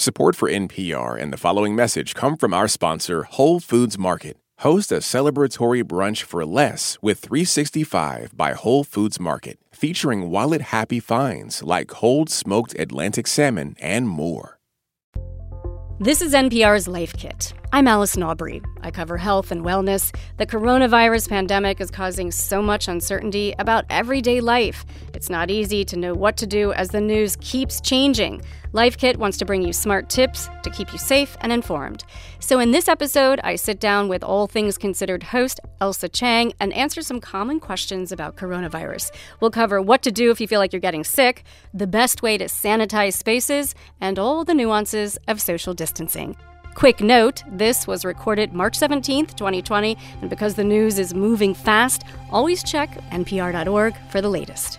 Support for NPR and the following message come from our sponsor, Whole Foods Market. Host a celebratory brunch for less with 365 by Whole Foods Market, featuring wallet-happy finds like cold smoked Atlantic salmon and more. This is NPR's Life Kit. I'm Allison Aubrey. I cover health and wellness. The coronavirus pandemic is causing so much uncertainty about everyday life. It's not easy to know what to do as the news keeps changing. Life Kit wants to bring you smart tips to keep you safe and informed. So in this episode, I sit down with All Things Considered host Elsa Chang and answer some common questions about coronavirus. We'll cover what to do if you feel like you're getting sick, the best way to sanitize spaces, and all the nuances of social distancing. Quick note, this was recorded March 17th, 2020, and because the news is moving fast, always check npr.org for the latest.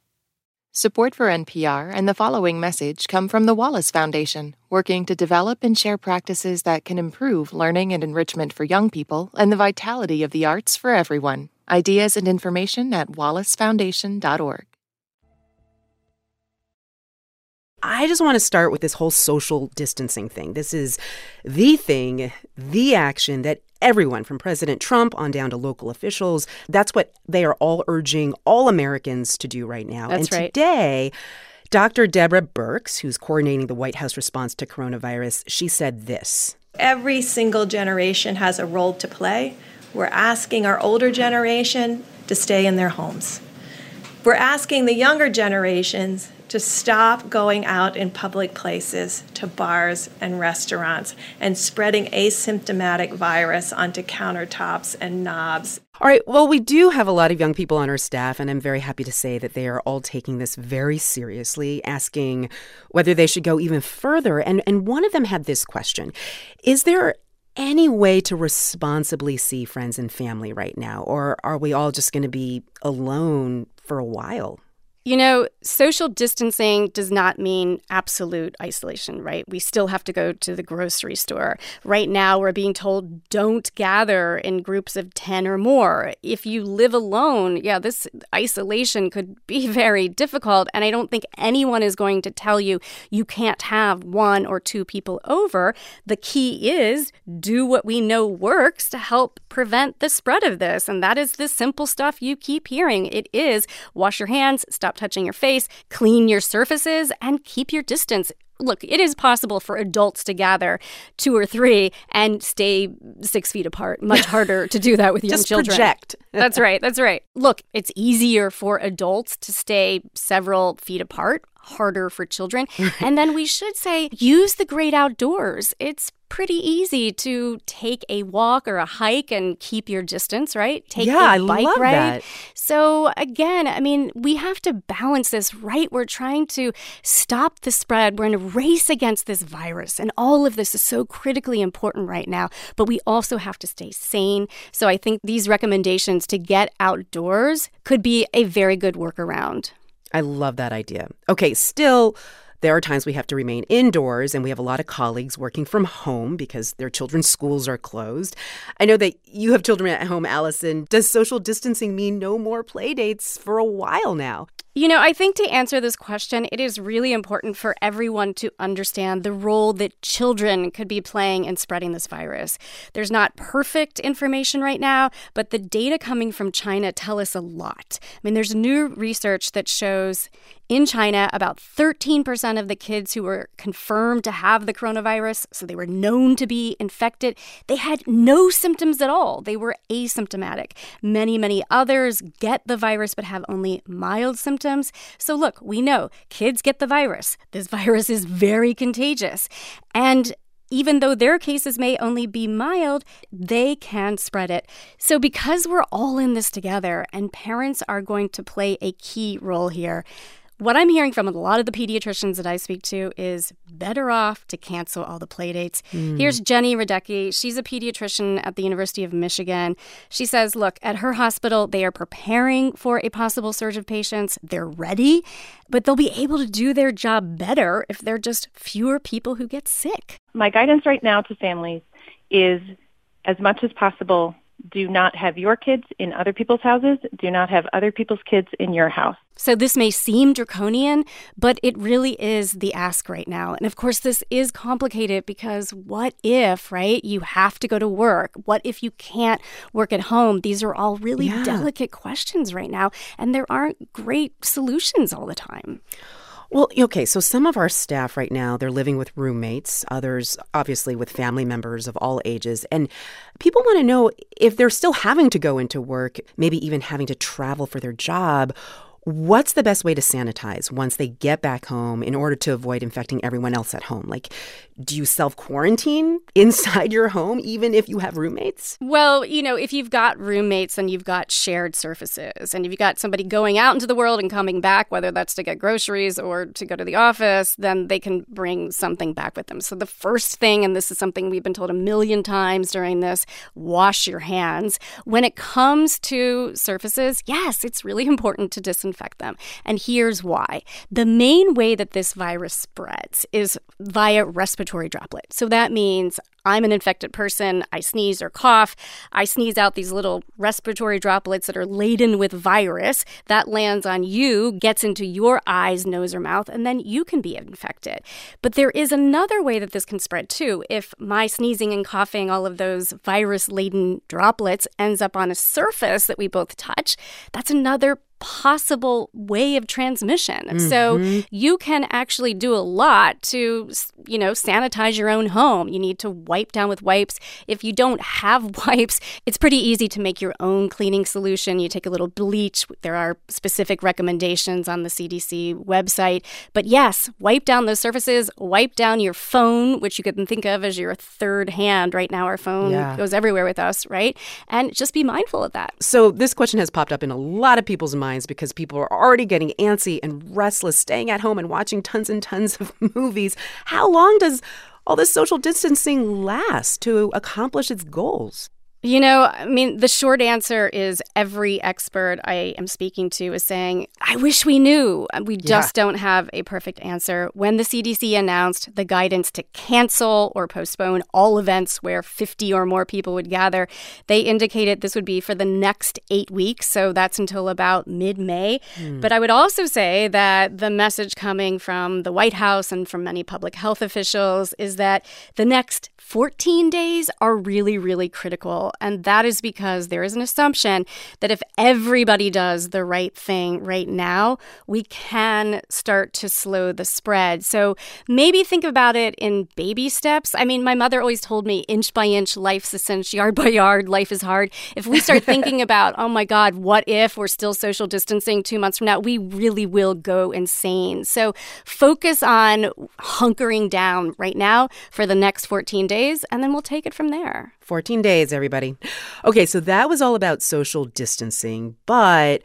Support for NPR and the following message come from the Wallace Foundation, working to develop and share practices that can improve learning and enrichment for young people and the vitality of the arts for everyone. Ideas and information at wallacefoundation.org. I just want to start with this whole social distancing thing. This is the thing, the action that everyone from President Trump on down to local officials, that's what they are all urging all Americans to do right now. That's right. And today, Dr. Deborah Birx, who's coordinating the White House response to coronavirus, she said this. Every single generation has a role to play. We're asking our older generation to stay in their homes. We're asking the younger generations to stop going out in public places, to bars and restaurants, and spreading asymptomatic virus onto countertops and knobs. All right, well, we do have a lot of young people on our staff, and I'm very happy to say that they are all taking this very seriously, asking whether they should go even further. And one of them had this question. Is there any way to responsibly see friends and family right now, or are we all just going to be alone for a while? You know, social distancing does not mean absolute isolation, right? We still have to go to the grocery store. Right now, we're being told don't gather in groups of 10 or more. If you live alone, yeah, this isolation could be very difficult. And I don't think anyone is going to tell you you can't have one or two people over. The key is do what we know works to help prevent the spread of this. And that is the simple stuff you keep hearing. It is wash your hands, stop touching your face, clean your surfaces, and keep your distance. Look, it is possible for adults to gather 2 or 3 and stay 6 feet apart. Much harder to do that with young children. Just project. That's right. That's right. Look, it's easier for adults to stay several feet apart, harder for children. And then we should say, use the great outdoors. It's pretty easy to take a walk or a hike and keep your distance, right? Take a bike ride. That. So again, I mean, we have to balance this, right? We're trying to stop the spread. We're in a race against this virus, and all of this is so critically important right now. But we also have to stay sane. So I think these recommendations to get outdoors could be a very good workaround. I love that idea. Okay, still, there are times we have to remain indoors, and we have a lot of colleagues working from home because their children's schools are closed. I know that you have children at home, Allison. Does social distancing mean no more play dates for a while now? You know, I think to answer this question, it is really important for everyone to understand the role that children could be playing in spreading this virus. There's not perfect information right now, but the data coming from China tell us a lot. I mean, there's new research that shows in China about 13% of the kids who were confirmed to have the coronavirus, so they were known to be infected, they had no symptoms at all. They were asymptomatic. Many others get the virus but have only mild symptoms. So look, we know kids get the virus. This virus is very contagious. And even though their cases may only be mild, they can spread it. So because we're all in this together and parents are going to play a key role here, what I'm hearing from a lot of the pediatricians that I speak to is better off to cancel all the playdates. Here's Jenny Radecki. She's a pediatrician at the University of Michigan. She says, look, at her hospital, they are preparing for a possible surge of patients. They're ready, but they'll be able to do their job better if there are just fewer people who get sick. My guidance right now to families is, as much as possible, do not have your kids in other people's houses. Do not have other people's kids in your house. So this may seem draconian, but it really is the ask right now. And of course, this is complicated because what if, right, you have to go to work? What if you can't work at home? These are all really delicate questions right now, and there aren't great solutions all the time. Well, okay, so some of our staff right now, they're living with roommates, others obviously with family members of all ages. And people want to know if they're still having to go into work, maybe even having to travel for their job, what's the best way to sanitize once they get back home in order to avoid infecting everyone else at home? Like, do you self-quarantine inside your home even if you have roommates? Well, you know, if you've got roommates and you've got shared surfaces, and if you've got somebody going out into the world and coming back, whether that's to get groceries or to go to the office, then they can bring something back with them. So the first thing, and this is something we've been told 1,000,000 times during this, wash your hands. When it comes to surfaces, yes, it's really important to disinfect them. And here's why. The main way that this virus spreads is via respiratory droplets. So that means I'm an infected person, I sneeze or cough, I sneeze out these little respiratory droplets that are laden with virus. That lands on you, gets into your eyes, nose, or mouth, and then you can be infected. But there is another way that this can spread too. If my sneezing and coughing, all of those virus-laden droplets, ends up on a surface that we both touch, that's another possible way of transmission. So you can actually do a lot to, you know, sanitize your own home. You need to wipe down with wipes. If you don't have wipes, it's pretty easy to make your own cleaning solution. You take a little bleach. There are specific recommendations on the CDC website. But yes, wipe down those surfaces. Wipe down your phone, which you can think of as your third hand right now. Our phone goes everywhere with us, right? And just be mindful of that. So this question has popped up in a lot of people's minds because people are already getting antsy and restless, staying at home and watching tons and tons of movies. How long does all this social distancing last to accomplish its goals? You know, I mean, the short answer is every expert I am speaking to is saying, I wish we knew. We just don't have a perfect answer. When the CDC announced the guidance to cancel or postpone all events where 50 or more people would gather, they indicated this would be for the next 8 weeks. So that's until about mid-May. But I would also say that the message coming from the White House and from many public health officials is that the next 14 days are really critical. And that is because there is an assumption that if everybody does the right thing right now, we can start to slow the spread. So maybe think about it in baby steps. I mean, my mother always told me, inch by inch, life's a cinch, yard by yard, life is hard. If we start thinking about, oh my God, what if we're still social distancing 2 months from now, we really will go insane. So focus on hunkering down right now for the next 14 days, and then we'll take it from there. 14 days, everybody. Okay, so that was all about social distancing, but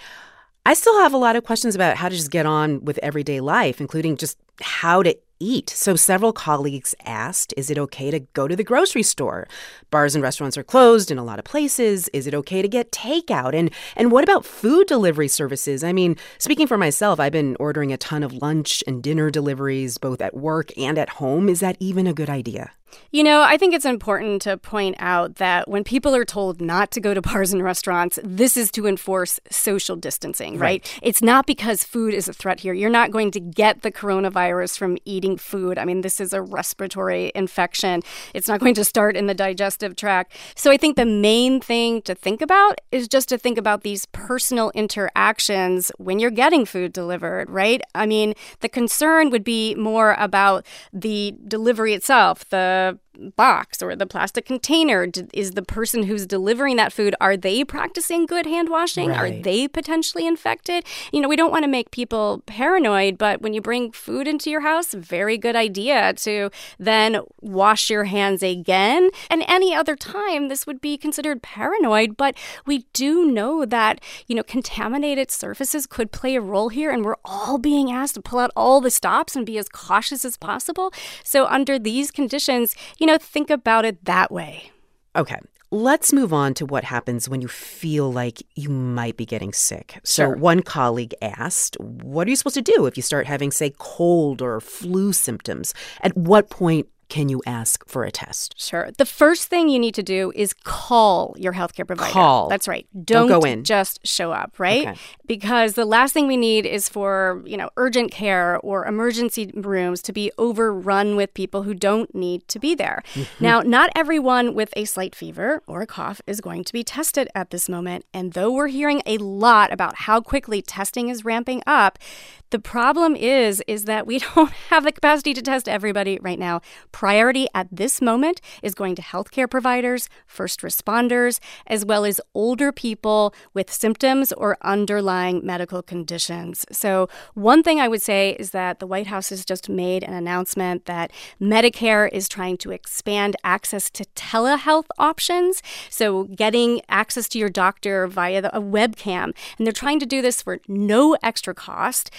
I still have a lot of questions about how to just get on with everyday life, including just how to eat. So several colleagues asked, is it okay to go to the grocery store? Bars and restaurants are closed in a lot of places. Is it okay to get takeout? And what about food delivery services? I mean, speaking for myself, I've been ordering a ton of lunch and dinner deliveries, both at work and at home. Is that even a good idea? You know, I think it's important to point out that when people are told not to go to bars and restaurants, this is to enforce social distancing, right? It's not because food is a threat here. You're not going to get the coronavirus from eating food. I mean, this is a respiratory infection. It's not going to start in the digestive tract. So I think the main thing to think about is just to think about these personal interactions when you're getting food delivered, right? I mean, the concern would be more about the delivery itself, the box or the plastic container. Is the person who's delivering that food, are they practicing good hand washing? Right. Are they potentially infected? You know, we don't want to make people paranoid, but when you bring food into your house, very good idea to then wash your hands again. And any other time, this would be considered paranoid, but we do know that, you know, contaminated surfaces could play a role here, and we're all being asked to pull out all the stops and be as cautious as possible. So under these conditions, you know, think about it that way. Okay. Let's move on to what happens when you feel like you might be getting sick. Sure. So one colleague asked, what are you supposed to do if you start having, say, cold or flu symptoms? At what point can you ask for a test? Sure. The first thing you need to do is call your healthcare provider. Call. That's right. Don't go in. Just show up, right? Okay. Because the last thing we need is for, you know, urgent care or emergency rooms to be overrun with people who don't need to be there. Mm-hmm. Now, not everyone with a slight fever or a cough is going to be tested at this moment. And though we're hearing a lot about how quickly testing is ramping up, the problem is that we don't have the capacity to test everybody right now. Priority at this moment is going to healthcare providers, first responders, as well as older people with symptoms or underlying medical conditions. So one thing I would say is that the White House has just made an announcement that Medicare is trying to expand access to telehealth options. So getting access to your doctor via a webcam. And they're trying to do this for no extra cost.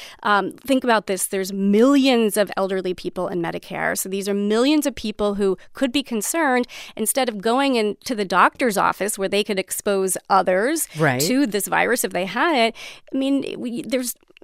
Think about this. There's millions of elderly people in Medicare. So these are millions of people who could be concerned. Instead of going into the doctor's office where they could expose others to this virus if they had it, I mean,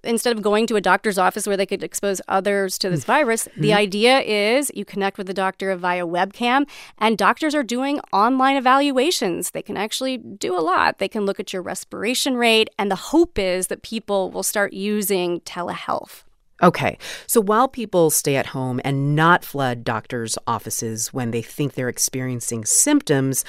instead of going to a doctor's office where they could expose others to this virus, the idea is you connect with the doctor via webcam, and doctors are doing online evaluations. They can actually do a lot. They can look at your respiration rate, and the hope is that people will start using telehealth. Okay. So while people stay at home and not flood doctors' offices when they think they're experiencing symptoms,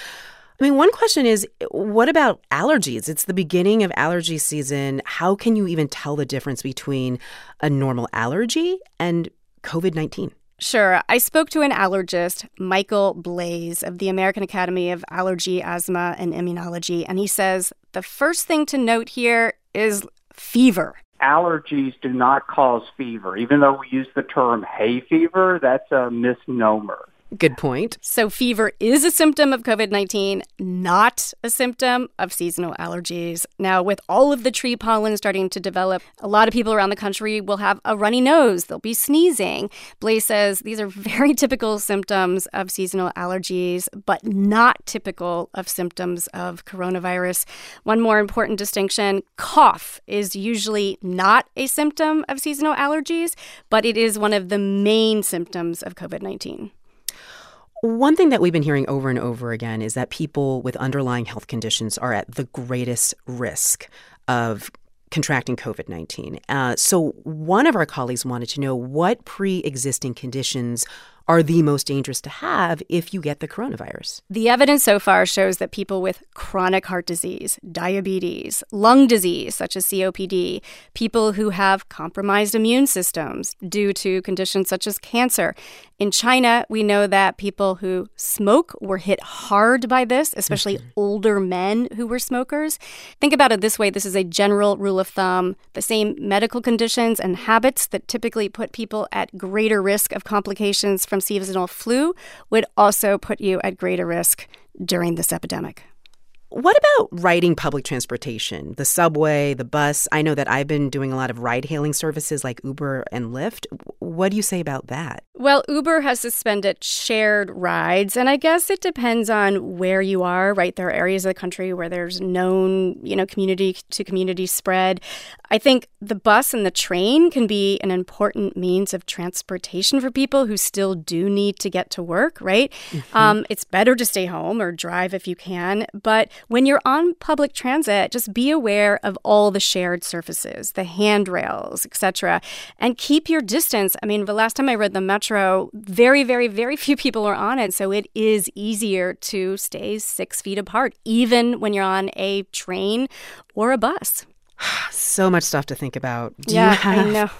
I mean, one question is, what about allergies? It's the beginning of allergy season. How can you even tell the difference between a normal allergy and COVID-19? Sure. I spoke to an allergist, Michael Blaze, of the American Academy of Allergy, Asthma, and Immunology, and he says the first thing to note here is fever. Allergies do not cause fever. Even though we use the term hay fever, that's a misnomer. Good point. So fever is a symptom of COVID-19, not a symptom of seasonal allergies. Now, with all of the tree pollen starting to develop, a lot of people around the country will have a runny nose. They'll be sneezing. Blaze says these are very typical symptoms of seasonal allergies, but not typical of symptoms of coronavirus. One more important distinction, cough is usually not a symptom of seasonal allergies, but it is one of the main symptoms of COVID-19. One thing that we've been hearing over and over again is that people with underlying health conditions are at the greatest risk of contracting COVID-19. So one of our colleagues wanted to know what pre-existing conditions are the most dangerous to have if you get the coronavirus. The evidence so far shows that people with chronic heart disease, diabetes, lung disease, such as COPD, people who have compromised immune systems due to conditions such as cancer. In China, we know that people who smoke were hit hard by this, especially older men who were smokers. Think about it this way. This is a general rule of thumb. The same medical conditions and habits that typically put people at greater risk of complications from seasonal flu would also put you at greater risk during this epidemic. What about riding public transportation, the subway, the bus? I know that I've been doing a lot of ride-hailing services like Uber and Lyft. What do you say about that? Well, Uber has suspended shared rides, and I guess it depends on where you are, right? There are areas of the country where there's known, community-to-community spread. I think the bus and the train can be an important means of transportation for people who still do need to get to work, right? Mm-hmm. It's better to stay home or drive if you can, but when you're on public transit, just be aware of all the shared surfaces, the handrails, etc., and keep your distance. I mean, the last time I rode the metro, very, very, very few people are on it, so it is easier to stay 6 feet apart, even when you're on a train or a bus. So much stuff to think about. Do you have I know.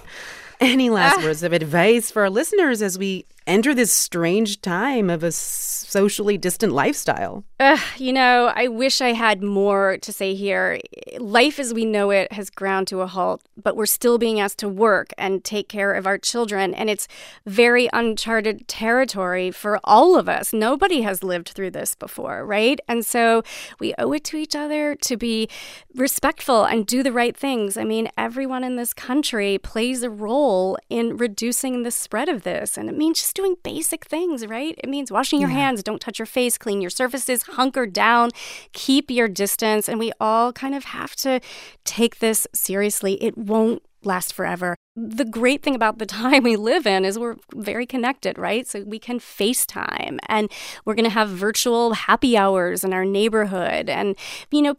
Any last words of advice for our listeners as we enter this strange time of a socially distant lifestyle? I wish I had more to say here. Life as we know it has ground to a halt, but we're still being asked to work and take care of our children. And it's very uncharted territory for all of us. Nobody has lived through this before, right? And so we owe it to each other to be respectful and do the right things. I mean, everyone in this country plays a role in reducing the spread of this. And it means just doing basic things, right? It means washing your hands, don't touch your face, clean your surfaces, hunker down, keep your distance. And we all kind of have to take this seriously. It won't last forever. The great thing about the time we live in is we're very connected, right? So we can FaceTime, and we're going to have virtual happy hours in our neighborhood. And,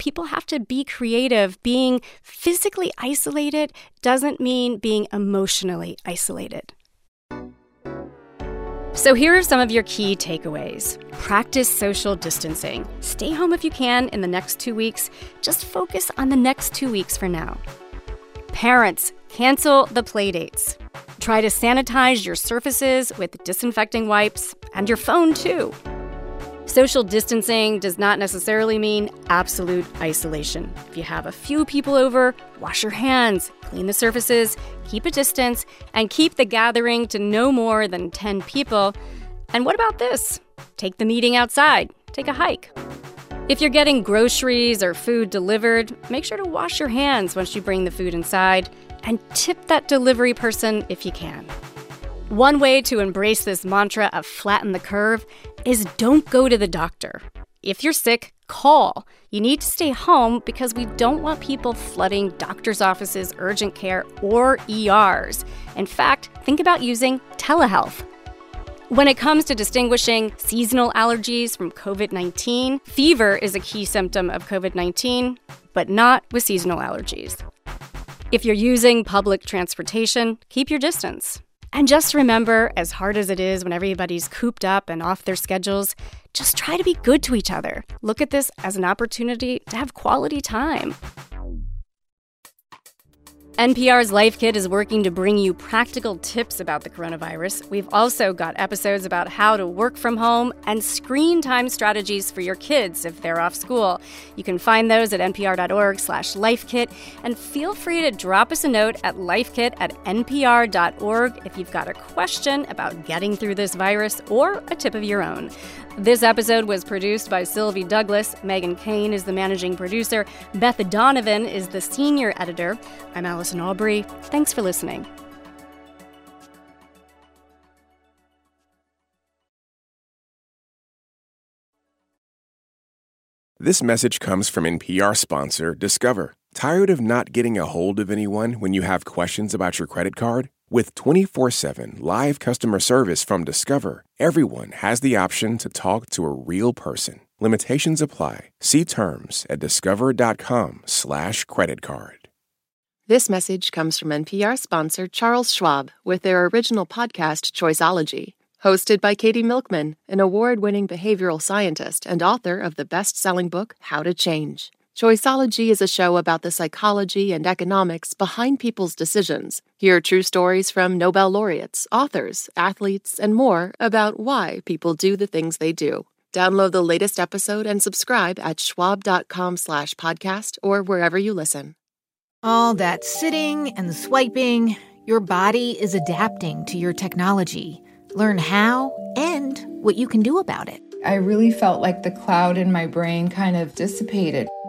people have to be creative. Being physically isolated doesn't mean being emotionally isolated. So here are some of your key takeaways. Practice social distancing. Stay home if you can in the next 2 weeks. Just focus on the next 2 weeks for now. Parents, cancel the playdates. Try to sanitize your surfaces with disinfecting wipes and your phone, too. Social distancing does not necessarily mean absolute isolation. If you have a few people over, wash your hands, clean the surfaces, keep a distance, and keep the gathering to no more than 10 people. And what about this? Take the meeting outside. Take a hike. If you're getting groceries or food delivered, make sure to wash your hands once you bring the food inside, and tip that delivery person if you can. One way to embrace this mantra of flatten the curve is don't go to the doctor. If you're sick, call. You need to stay home because we don't want people flooding doctor's offices, urgent care, or ERs. In fact, think about using telehealth. When it comes to distinguishing seasonal allergies from COVID-19, fever is a key symptom of COVID-19, but not with seasonal allergies. If you're using public transportation, keep your distance. And just remember, as hard as it is when everybody's cooped up and off their schedules, just try to be good to each other. Look at this as an opportunity to have quality time. NPR's Life Kit is working to bring you practical tips about the coronavirus. We've also got episodes about how to work from home and screen time strategies for your kids if they're off school. You can find those at npr.org/lifekit. And feel free to drop us a note at lifekit@npr.org if you've got a question about getting through this virus or a tip of your own. This episode was produced by Sylvie Douglas. Megan Kane is the managing producer. Beth Donovan is the senior editor. I'm Allison Aubrey. Thanks for listening. This message comes from NPR sponsor Discover. Tired of not getting a hold of anyone when you have questions about your credit card? With 24/7 live customer service from Discover, everyone has the option to talk to a real person. Limitations apply. See terms at discover.com/creditcard. This message comes from NPR sponsor Charles Schwab with their original podcast, Choiceology, hosted by Katie Milkman, an award-winning behavioral scientist and author of the best-selling book, How to Change. Choiceology is a show about the psychology and economics behind people's decisions. Hear true stories from Nobel laureates, authors, athletes, and more about why people do the things they do. Download the latest episode and subscribe at schwab.com/podcast or wherever you listen. All that sitting and swiping, your body is adapting to your technology. Learn how and what you can do about it. I really felt like the cloud in my brain kind of dissipated.